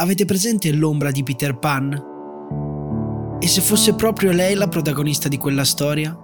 Avete presente l'ombra di Peter Pan? E se fosse proprio lei la protagonista di quella storia?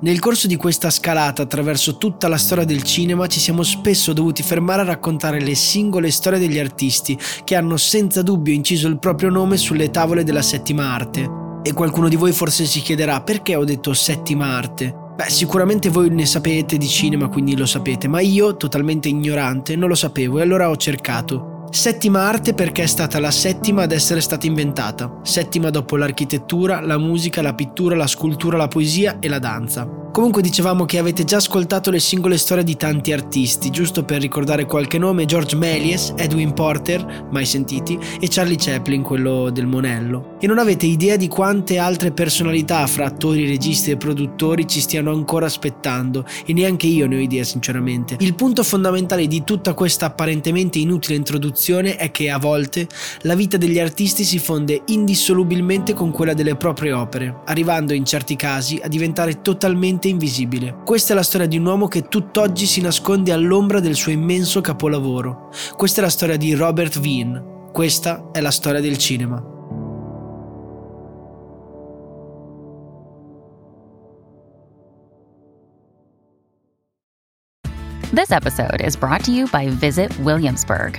Nel corso di questa scalata attraverso tutta la storia del cinema ci siamo spesso dovuti fermare a raccontare le singole storie degli artisti che hanno senza dubbio inciso il proprio nome sulle tavole della settima arte. E qualcuno di voi forse si chiederà perché ho detto settima arte? Beh, sicuramente voi ne sapete di cinema, quindi lo sapete, ma io, totalmente ignorante, non lo sapevo e allora ho cercato. Settima arte perché è stata la settima ad essere stata inventata, settima dopo l'architettura, la musica, la pittura, la scultura, la poesia e la danza. Comunque dicevamo che avete già ascoltato le singole storie di tanti artisti, giusto per ricordare qualche nome: George Méliès, Edwin Porter, mai sentiti, e Charlie Chaplin, quello del Monello. E non avete idea di quante altre personalità fra attori, registi e produttori ci stiano ancora aspettando, e neanche io ne ho idea sinceramente. Il punto fondamentale di tutta questa apparentemente inutile introduzione è che a volte la vita degli artisti si fonde indissolubilmente con quella delle proprie opere, arrivando in certi casi a diventare totalmente invisibile. Questa è la storia di un uomo che tutt'oggi si nasconde all'ombra del suo immenso capolavoro. Questa è la storia di Robert Wiene. Questa è la storia del cinema. This episode is brought to you by Visit Williamsburg.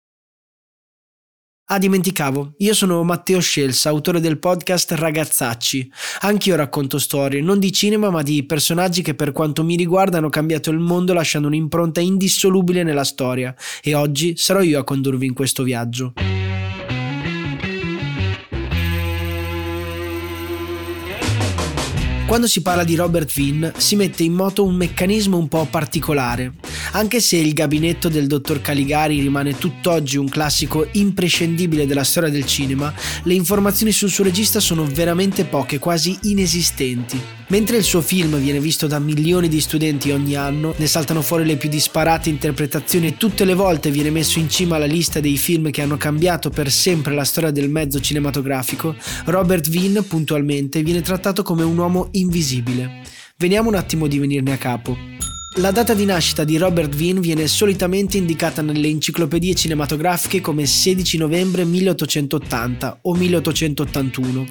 Ah, dimenticavo, io sono Matteo Scelsa, autore del podcast Ragazzacci. Anch'io racconto storie, non di cinema ma di personaggi che per quanto mi riguarda hanno cambiato il mondo lasciando un'impronta indissolubile nella storia, e oggi sarò io a condurvi in questo viaggio. Quando si parla di Robert Wiene si mette in moto un meccanismo un po' particolare. Anche se Il gabinetto del dottor Caligari rimane tutt'oggi un classico imprescindibile della storia del cinema, le informazioni sul suo regista sono veramente poche, quasi inesistenti. Mentre il suo film viene visto da milioni di studenti ogni anno, ne saltano fuori le più disparate interpretazioni e tutte le volte viene messo in cima alla lista dei film che hanno cambiato per sempre la storia del mezzo cinematografico, Robert Wiene puntualmente viene trattato come un uomo invisibile. Vediamo un attimo di venirne a capo. La data di nascita di Robert Wiene viene solitamente indicata nelle enciclopedie cinematografiche come 16 novembre 1880 o 1881.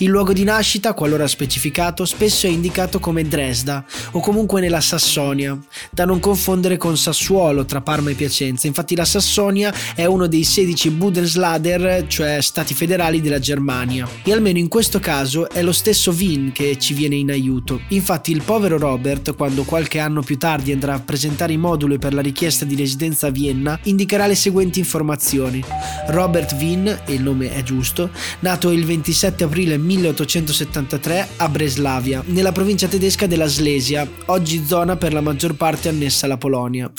Il luogo di nascita, qualora specificato, spesso è indicato come Dresda o comunque nella Sassonia, da non confondere con Sassuolo tra Parma e Piacenza. Infatti la Sassonia è uno dei 16 Bundesländer, cioè stati federali della Germania. E almeno in questo caso è lo stesso Wiene che ci viene in aiuto. Infatti il povero Robert, quando qualche anno più tardi andrà a presentare i moduli per la richiesta di residenza a Vienna, indicherà le seguenti informazioni: Robert Wiene, e il nome è giusto, nato il 27 aprile 1873 a Breslavia, nella provincia tedesca della Slesia, oggi zona per la maggior parte annessa alla Polonia.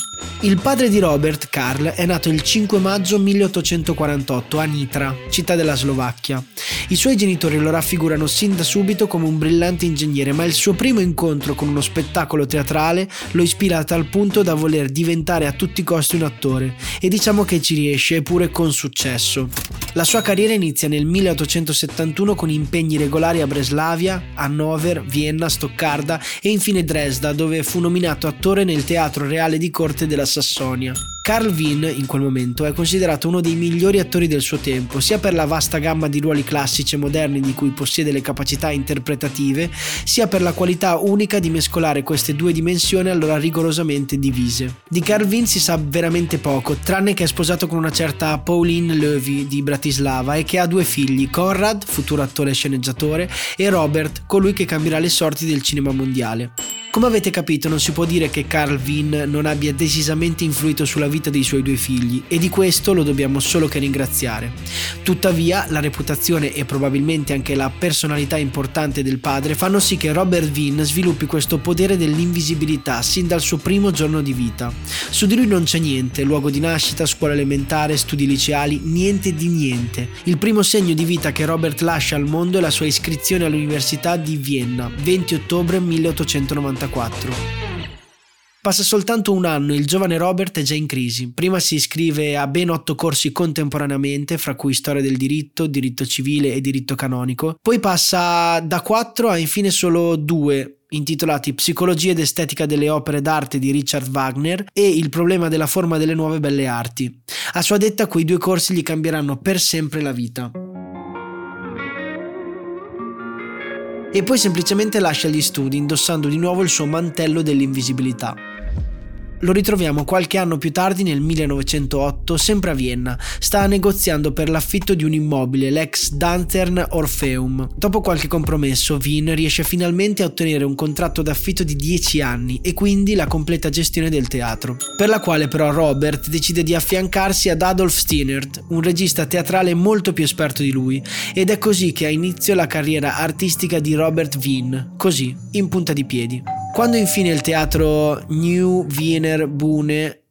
Il padre di Robert, Karl, è nato il 5 maggio 1848 a Nitra, città della Slovacchia. I suoi genitori lo raffigurano sin da subito come un brillante ingegnere, ma il suo primo incontro con uno spettacolo teatrale lo ispira a tal punto da voler diventare a tutti i costi un attore, e diciamo che ci riesce, eppure con successo. La sua carriera inizia nel 1871 con impegni regolari a Breslavia, Hannover, Vienna, Stoccarda e infine Dresda, dove fu nominato attore nel Teatro Reale di Corte della Sassonia. Karl Wiene, in quel momento, è considerato uno dei migliori attori del suo tempo, sia per la vasta gamma di ruoli classici e moderni di cui possiede le capacità interpretative, sia per la qualità unica di mescolare queste due dimensioni allora rigorosamente divise. Di Karl Wiene si sa veramente poco, tranne che è sposato con una certa Pauline Löwy di Bratislava e che ha due figli, Conrad, futuro attore e sceneggiatore, e Robert, colui che cambierà le sorti del cinema mondiale. Come avete capito, non si può dire che Karl Wiene non abbia decisamente influito sulla vita dei suoi due figli, e di questo lo dobbiamo solo che ringraziare. Tuttavia, la reputazione e probabilmente anche la personalità importante del padre fanno sì che Robert Wiene sviluppi questo potere dell'invisibilità sin dal suo primo giorno di vita. Su di lui non c'è niente: luogo di nascita, scuola elementare, studi liceali, niente di niente. Il primo segno di vita che Robert lascia al mondo è la sua iscrizione all'Università di Vienna, 20 ottobre 1894. Passa soltanto un anno e il giovane Robert è già in crisi. Prima si iscrive a ben 8 corsi contemporaneamente, fra cui storia del diritto, diritto civile e diritto canonico. Poi passa da 4 a infine solo 2, intitolati Psicologia ed estetica delle opere d'arte di Richard Wagner e Il problema della forma delle nuove belle arti. A sua detta, quei 2 corsi gli cambieranno per sempre la vita. E poi semplicemente lascia gli studi, indossando di nuovo il suo mantello dell'invisibilità. Lo ritroviamo qualche anno più tardi, nel 1908, sempre a Vienna. Sta negoziando per l'affitto di un immobile, l'ex Dantern Orpheum. Dopo qualche compromesso, Wiene riesce finalmente a ottenere un contratto d'affitto di 10 anni e quindi la completa gestione del teatro, per la quale però Robert decide di affiancarsi ad Adolf Steinert, un regista teatrale molto più esperto di lui, ed è così che ha inizio la carriera artistica di Robert Wiene, così, in punta di piedi. Quando infine il teatro New Wiener Bühne,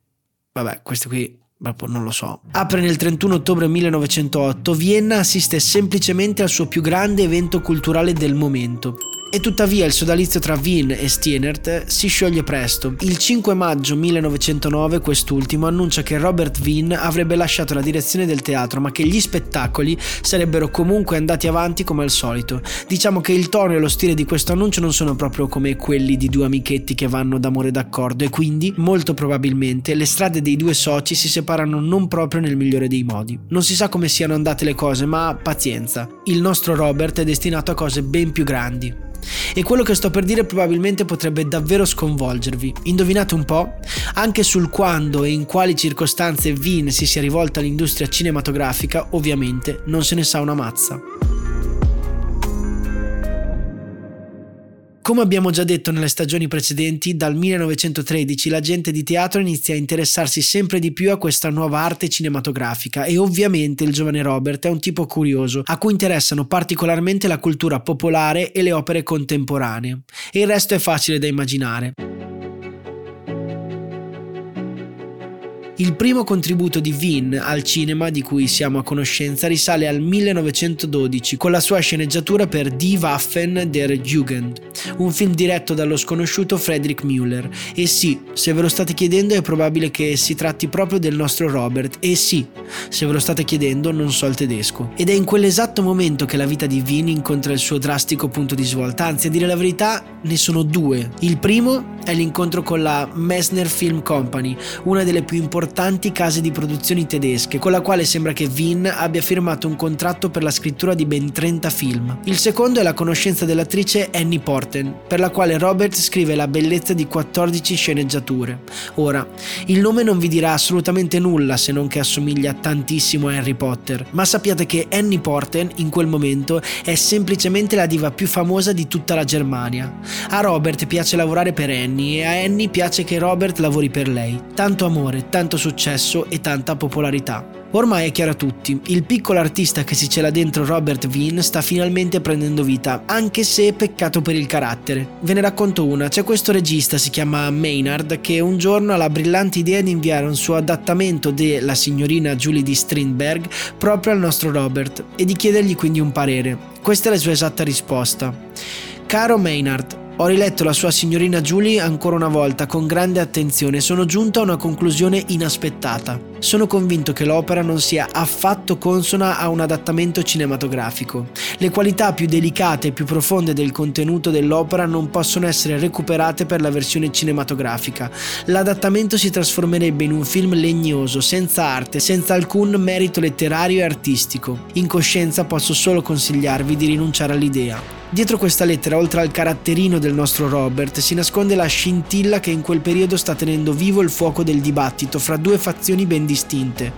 vabbè, questo qui proprio non lo so, apre nel 31 ottobre 1908, Vienna assiste semplicemente al suo più grande evento culturale del momento. E tuttavia il sodalizio tra Wiene e Steinert si scioglie presto. Il 5 maggio 1909 quest'ultimo annuncia che Robert Wiene avrebbe lasciato la direzione del teatro, ma che gli spettacoli sarebbero comunque andati avanti come al solito. Diciamo che il tono e lo stile di questo annuncio non sono proprio come quelli di due amichetti che vanno d'amore d'accordo, e quindi, molto probabilmente, le strade dei 2 soci si separano non proprio nel migliore dei modi. Non si sa come siano andate le cose, ma pazienza. Il nostro Robert è destinato a cose ben più grandi. E quello che sto per dire probabilmente potrebbe davvero sconvolgervi. Indovinate un po'? Anche sul quando e in quali circostanze Wiene si sia rivolta all'industria cinematografica, ovviamente non se ne sa una mazza. Come abbiamo già detto nelle stagioni precedenti, dal 1913 la gente di teatro inizia a interessarsi sempre di più a questa nuova arte cinematografica, e ovviamente il giovane Robert è un tipo curioso, a cui interessano particolarmente la cultura popolare e le opere contemporanee. E il resto è facile da immaginare. Il primo contributo di Wiene al cinema di cui siamo a conoscenza risale al 1912 con la sua sceneggiatura per Die Waffen der Jugend, un film diretto dallo sconosciuto Frederick Müller. E sì, se ve lo state chiedendo, è probabile che si tratti proprio del nostro Robert. E sì, se ve lo state chiedendo, non so il tedesco. Ed è in quell'esatto momento che la vita di Wiene incontra il suo drastico punto di svolta. Anzi, a dire la verità, ne sono 2. Il primo è l'incontro con la Messner Film Company, una delle più importanti case di produzioni tedesche, con la quale sembra che Wiene abbia firmato un contratto per la scrittura di ben 30 film. Il secondo è la conoscenza dell'attrice Annie Porten, per la quale Robert scrive la bellezza di 14 sceneggiature. Ora, il nome non vi dirà assolutamente nulla, se non che assomiglia tantissimo a Harry Potter, ma sappiate che Annie Porten in quel momento è semplicemente la diva più famosa di tutta la Germania. A Robert piace lavorare per Annie e a Annie piace che Robert lavori per lei. Tanto amore, tanto successo e tanta popolarità. Ormai è chiaro a tutti, il piccolo artista che si cela dentro Robert Wiene sta finalmente prendendo vita, anche se peccato per il carattere. Ve ne racconto una. C'è questo regista, si chiama Maynard, che un giorno ha la brillante idea di inviare un suo adattamento de La signorina Julie di Strindberg proprio al nostro Robert e di chiedergli quindi un parere. Questa è la sua esatta risposta. Caro Maynard, ho riletto La sua signorina Julie ancora una volta con grande attenzione e sono giunto a una conclusione inaspettata. Sono convinto che l'opera non sia affatto consona a un adattamento cinematografico. Le qualità più delicate e più profonde del contenuto dell'opera non possono essere recuperate per la versione cinematografica. L'adattamento si trasformerebbe in un film legnoso, senza arte, senza alcun merito letterario e artistico. In coscienza posso solo consigliarvi di rinunciare all'idea. Dietro questa lettera, oltre al caratterino del nostro Robert, si nasconde la scintilla che in quel periodo sta tenendo vivo il fuoco del dibattito fra 2 fazioni ben distinte: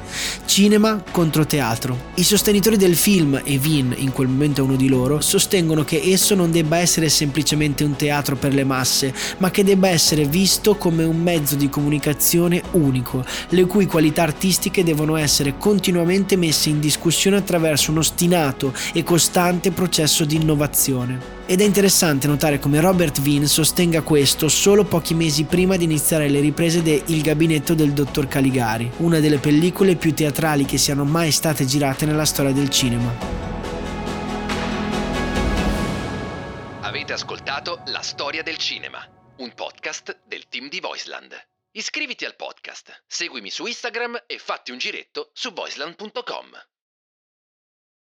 cinema contro teatro. I sostenitori del film, e Wiene in quel momento è uno di loro, sostengono che esso non debba essere semplicemente un teatro per le masse, ma che debba essere visto come un mezzo di comunicazione unico, le cui qualità artistiche devono essere continuamente messe in discussione attraverso un ostinato e costante processo di innovazione. Ed è interessante notare come Robert Wiene sostenga questo solo pochi mesi prima di iniziare le riprese de Il gabinetto del dottor Caligari, una delle pellicole più teatrali che siano mai state girate nella storia del cinema. Avete ascoltato La storia del cinema, un podcast del team di VOISLAND. Iscriviti al podcast, seguimi su Instagram e fatti un giretto su voisland.com.